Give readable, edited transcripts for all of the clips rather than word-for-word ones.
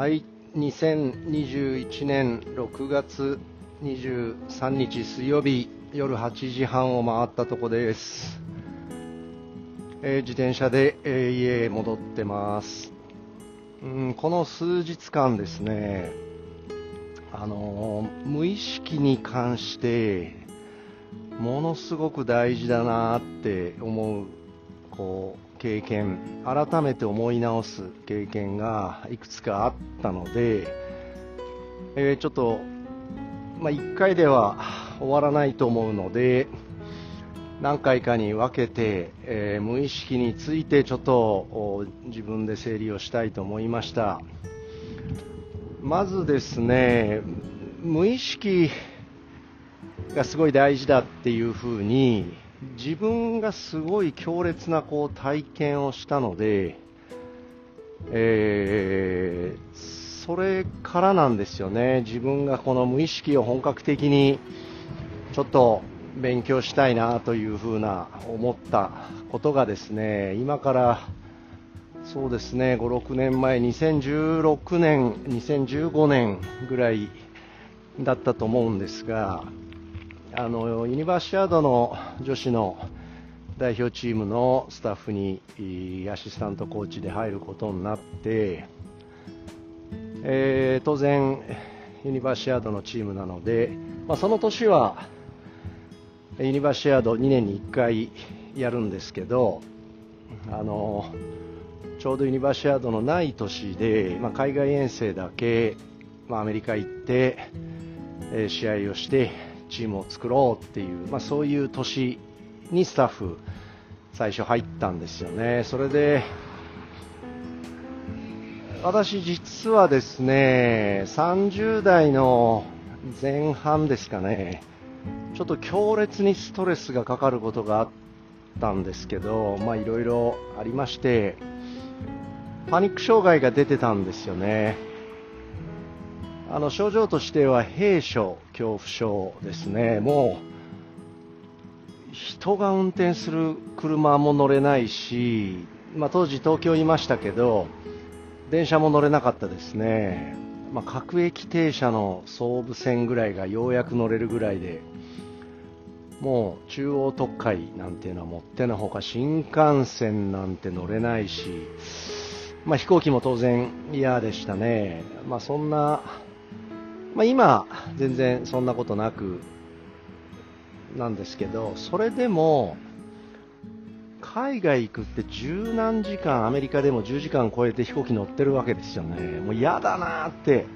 はい、2021年6月23日水曜日夜8時半を回ったとこです。自転車で、家へ戻ってます。この数日間ですね、無意識に関してものすごく大事だなって思う経験、改めて思い直す経験がいくつかあったので、ちょっと、1回では終わらないと思うので何回かに分けて、無意識についてちょっと自分で整理をしたいと思いました。まずですね、無意識がすごい大事だっていうふうに自分がすごい強烈な体験をしたので、それからなんですよね。自分がこの無意識を本格的にちょっと勉強したいなというふうな思ったことがですね、今からそうですね 5,6 年前、2016年2015年ぐらいだったと思うんですが、ユニバーシアードの女子の代表チームのスタッフにアシスタントコーチで入ることになって、当然ユニバーシアードのチームなので、その年はユニバーシアード2年に1回やるんですけど、ちょうどユニバーシアードのない年で、海外遠征だけ、アメリカ行って、試合をしてチームを作ろうっていう、そういう年にスタッフ最初入ったんですよね。それで私実はですね、30代の前半ですかね、ちょっと強烈にストレスがかかることがあったんですけど、いろいろありましてパニック障害が出てたんですよね。症状としては閉所恐怖症ですね。もう人が運転する車も乗れないし、当時東京にいましたけど電車も乗れなかったですね。各駅停車の総武線ぐらいがようやく乗れるぐらいで、もう中央特快なんていうのはもってのほか、新幹線なんて乗れないし、飛行機も当然嫌でしたね。そんな今全然そんなことなくなんですけど、それでも海外行くって十何時間、アメリカでも10時間超えて飛行機乗ってるわけですよね。もう嫌だなって、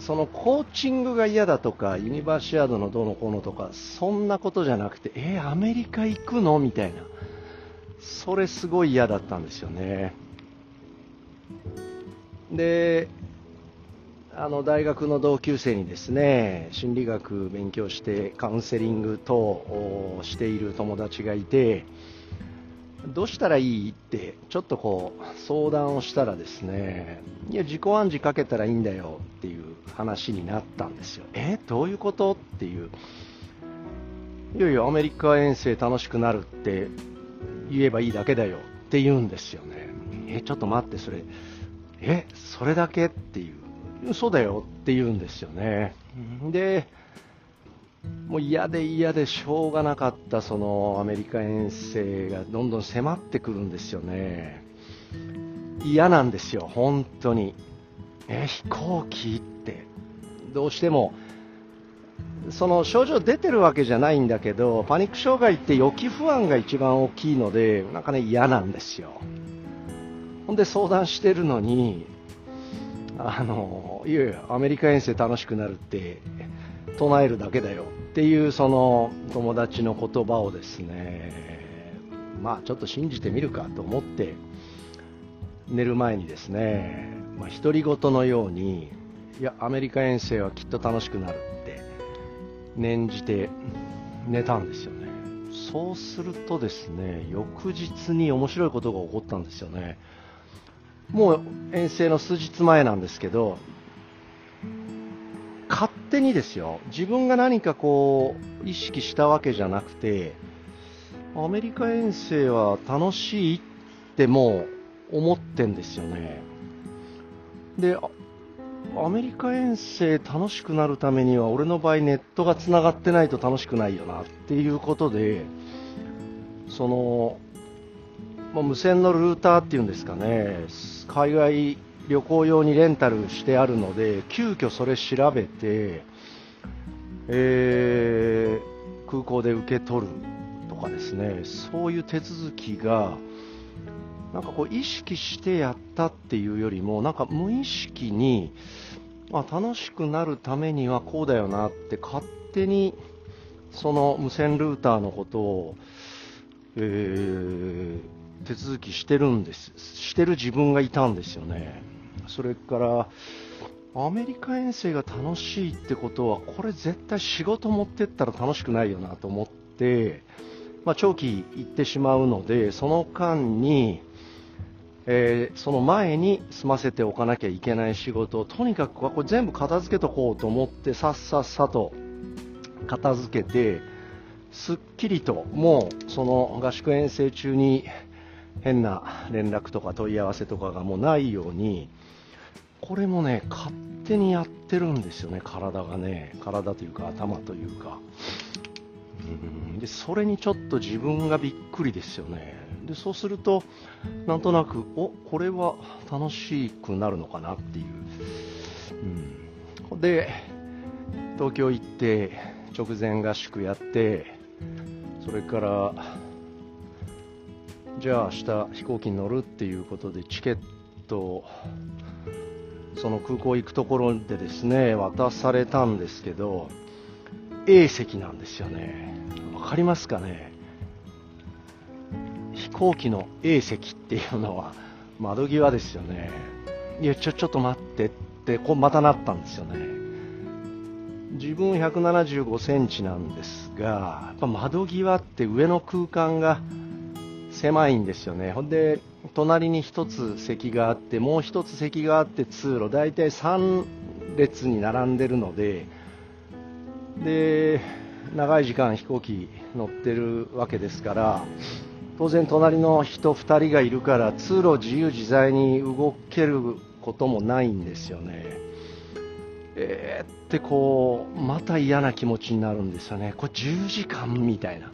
そのコーチングが嫌だとかユニバーシアードのどうのこうのとかそんなことじゃなくて、アメリカ行くのみたいな、それすごい嫌だったんですよね。で、大学の同級生にですね、心理学勉強してカウンセリング等をしている友達がいて、どうしたらいいってちょっと相談をしたらですね、いや自己暗示かけたらいいんだよっていう話になったんですよ。どういうことっていう、いよいよアメリカ遠征楽しくなるって言えばいいだけだよって言うんですよね。ちょっと待って、それだけっていう、そうだよって言うんですよね。でもう嫌で嫌でしょうがなかった、そのアメリカ遠征がどんどん迫ってくるんですよね。嫌なんですよ本当に。飛行機ってどうしてもその症状出てるわけじゃないんだけど、パニック障害って予期不安が一番大きいので、嫌なんですよ。ほんで相談してるのに、いやいやアメリカ遠征楽しくなるって唱えるだけだよっていうその友達の言葉をですね、ちょっと信じてみるかと思って寝る前にですね、独り言のように、いやアメリカ遠征はきっと楽しくなるって念じて寝たんですよね。そうするとですね、翌日に面白いことが起こったんですよね。もう遠征の数日前なんですけど、勝手にですよ、自分が何か意識したわけじゃなくて、アメリカ遠征は楽しいっても思ってんですよね。で、アメリカ遠征楽しくなるためには、俺の場合ネットがつながってないと楽しくないよなっていうことで、その、まあ、無線のルーターっていうんですかね、海外旅行用にレンタルしてあるので、急遽それ調べて、空港で受け取るとかですね、そういう手続きがなんかこう意識してやったっていうよりも、なんか無意識に、あ、楽しくなるためにはこうだよなって勝手にその無線ルーターのことを、手続きしてるんです、してる自分がいたんですよね。それからアメリカ遠征が楽しいってことは、これ絶対仕事持ってったら楽しくないよなと思って、まあ、長期行ってしまうので、その間に、その前に済ませておかなきゃいけない仕事を、とにかくこれ全部片付けとこうと思って、さっさっさと片付けて、すっきりと、もうその合宿遠征中に変な連絡とか問い合わせとかがもうないように、これもね、勝手にやってるんですよね、体がね、体というか頭というか。で、それにちょっと自分がびっくりですよね。で、そうすると、なんとなく、お、これは楽しくなるのかなっていう。で、東京行って、直前合宿やって、それから、じゃあ明日飛行機に乗るっていうことで、チケットを、その空港行くところでですね、渡されたんですけど、A 席なんですよね。わかりますかね。飛行機の A 席っていうのは窓際ですよね。いや、ちょっと待ってってこうまたなったんですよね。自分175センチなんですが、やっぱ窓際って上の空間が狭いんですよね。ほんで隣に1つ席があって、もう1つ席があって、通路だいたい3列に並んでるので、で長い時間飛行機乗ってるわけですから、当然隣の人2人がいるから、通路自由自在に動けることもないんですよね。ってこうまた嫌な気持ちになるんですよね。これ10時間みたいな。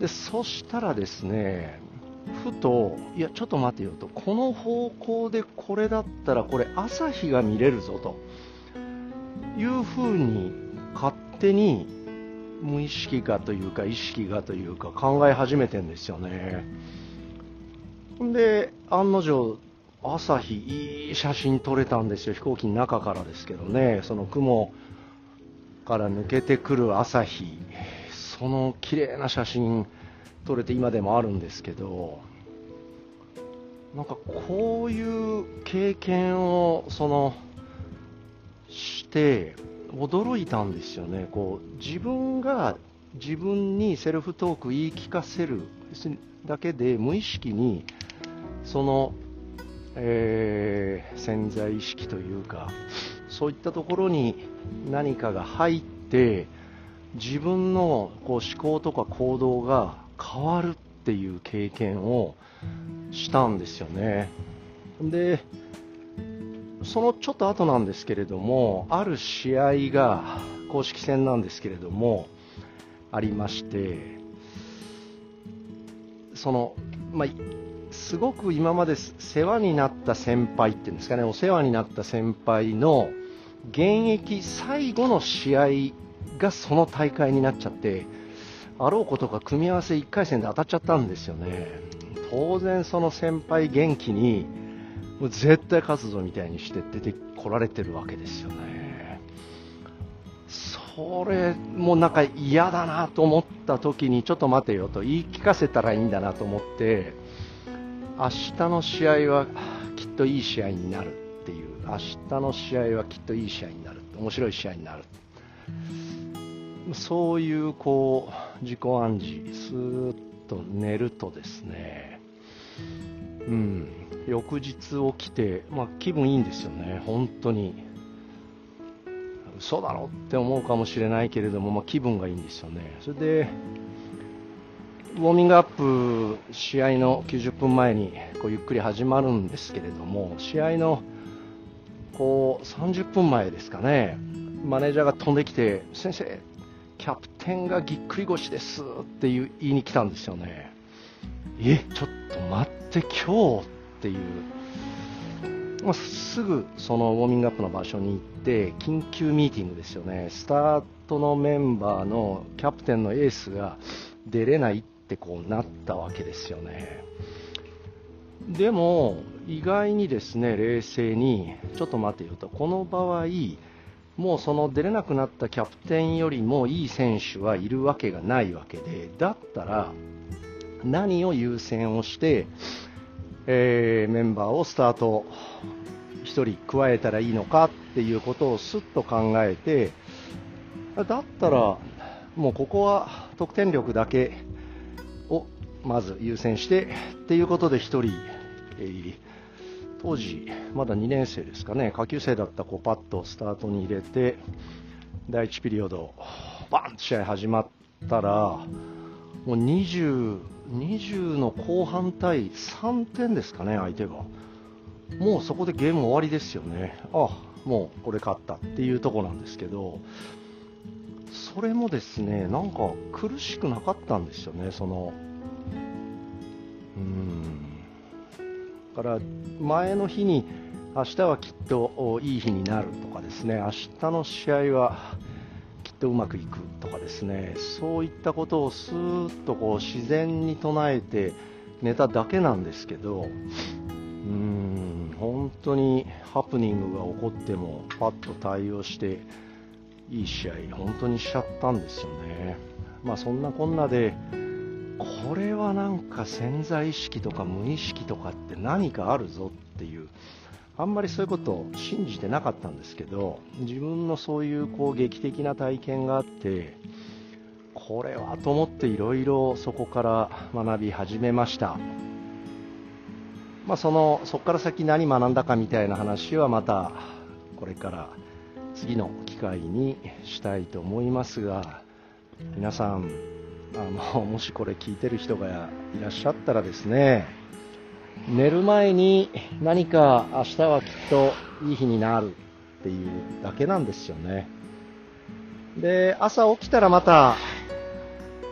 でそしたらですね、ふと、いやちょっと待てよと、この方向でこれだったら、これ朝日が見れるぞというふうに勝手に無意識化というか意識がというか考え始めてんですよね。で案の定朝日いい写真撮れたんですよ、飛行機の中からですけどね。その雲から抜けてくる朝日、その綺麗な写真撮れて今でもあるんですけど、なんかこういう経験をそのして驚いたんですよね。こう自分が自分にセルフトーク言い聞かせるだけで、無意識にその、潜在意識というか、そういったところに何かが入って、自分のこう思考とか行動が変わるっていう経験をしたんですよね。でそのちょっと後なんですけれども、ある試合が公式戦なんですけれどもありまして、その、まあ、すごく今まで世話になった先輩っていうんですかね、お世話になった先輩の現役最後の試合がその大会になっちゃって、あろうことか組み合わせ1回戦で当たっちゃったんですよね。当然その先輩元気に、もう絶対勝つぞみたいにして出てこられてるわけですよね。それもなんか嫌だなと思った時に、ちょっと待てよと言い聞かせたらいいんだなと思って、明日の試合はきっといい試合になるっていう、明日の試合はきっといい試合になる、面白い試合になる、そういうこう自己暗示、スーッと寝るとですね、翌日起きて、まあ、気分いいんですよね。本当に嘘だろって思うかもしれないけれども、まあ、気分がいいんですよね。それでウォーミングアップ、試合の90分前にこうゆっくり始まるんですけれども、試合のこう30分前ですかね、マネージャーが飛んできて、先生、キャプテンがぎっくり腰ですって言いに来たんですよね。ちょっと待って、今日っていう、すぐそのウォーミングアップの場所に行って、緊急ミーティングですよね、スタートのメンバーのキャプテンのエースが出れないってこうなったわけですよね。でも意外にですね、冷静にちょっと待てよと、この場合もうその出れなくなったキャプテンよりもいい選手はいるわけがないわけで、だったら何を優先をして、メンバーをスタート1人加えたらいいのかっていうことをすっと考えて、だったらもうここは得点力だけをまず優先してということで、1人、当時まだ2年生ですかね、下級生だった子をパッとスタートに入れて、第1ピリオドバンと試合始まったら、もう20の後半対3点ですかね、相手がもうそこでゲーム終わりですよね。もうこれ勝ったっていうところなんですけど、それもですね、なんか苦しくなかったんですよね。そのだから前の日に明日はきっといい日になるとかですね、明日の試合はきっとうまくいくとかですね、そういったことをスーッとこう自然に唱えて寝ただけなんですけど、本当にハプニングが起こってもパッと対応していい試合本当にしちゃったんですよね。そんなこんなで、これはなんか潜在意識とか無意識とかって何かあるぞっていう、あんまりそういうことを信じてなかったんですけど、自分のそういうこう劇的な体験があって、これはと思っていろいろそこから学び始めました。そこから先何学んだかみたいな話はまたこれから次の機会にしたいと思いますが、皆さんもしこれ聞いてる人がいらっしゃったらですね、寝る前に何か明日はきっといい日になるっていうだけなんですよね。で、朝起きたらまた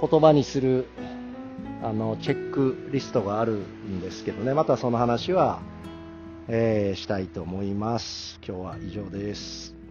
言葉にするチェックリストがあるんですけどね、またその話は、したいと思います。今日は以上です。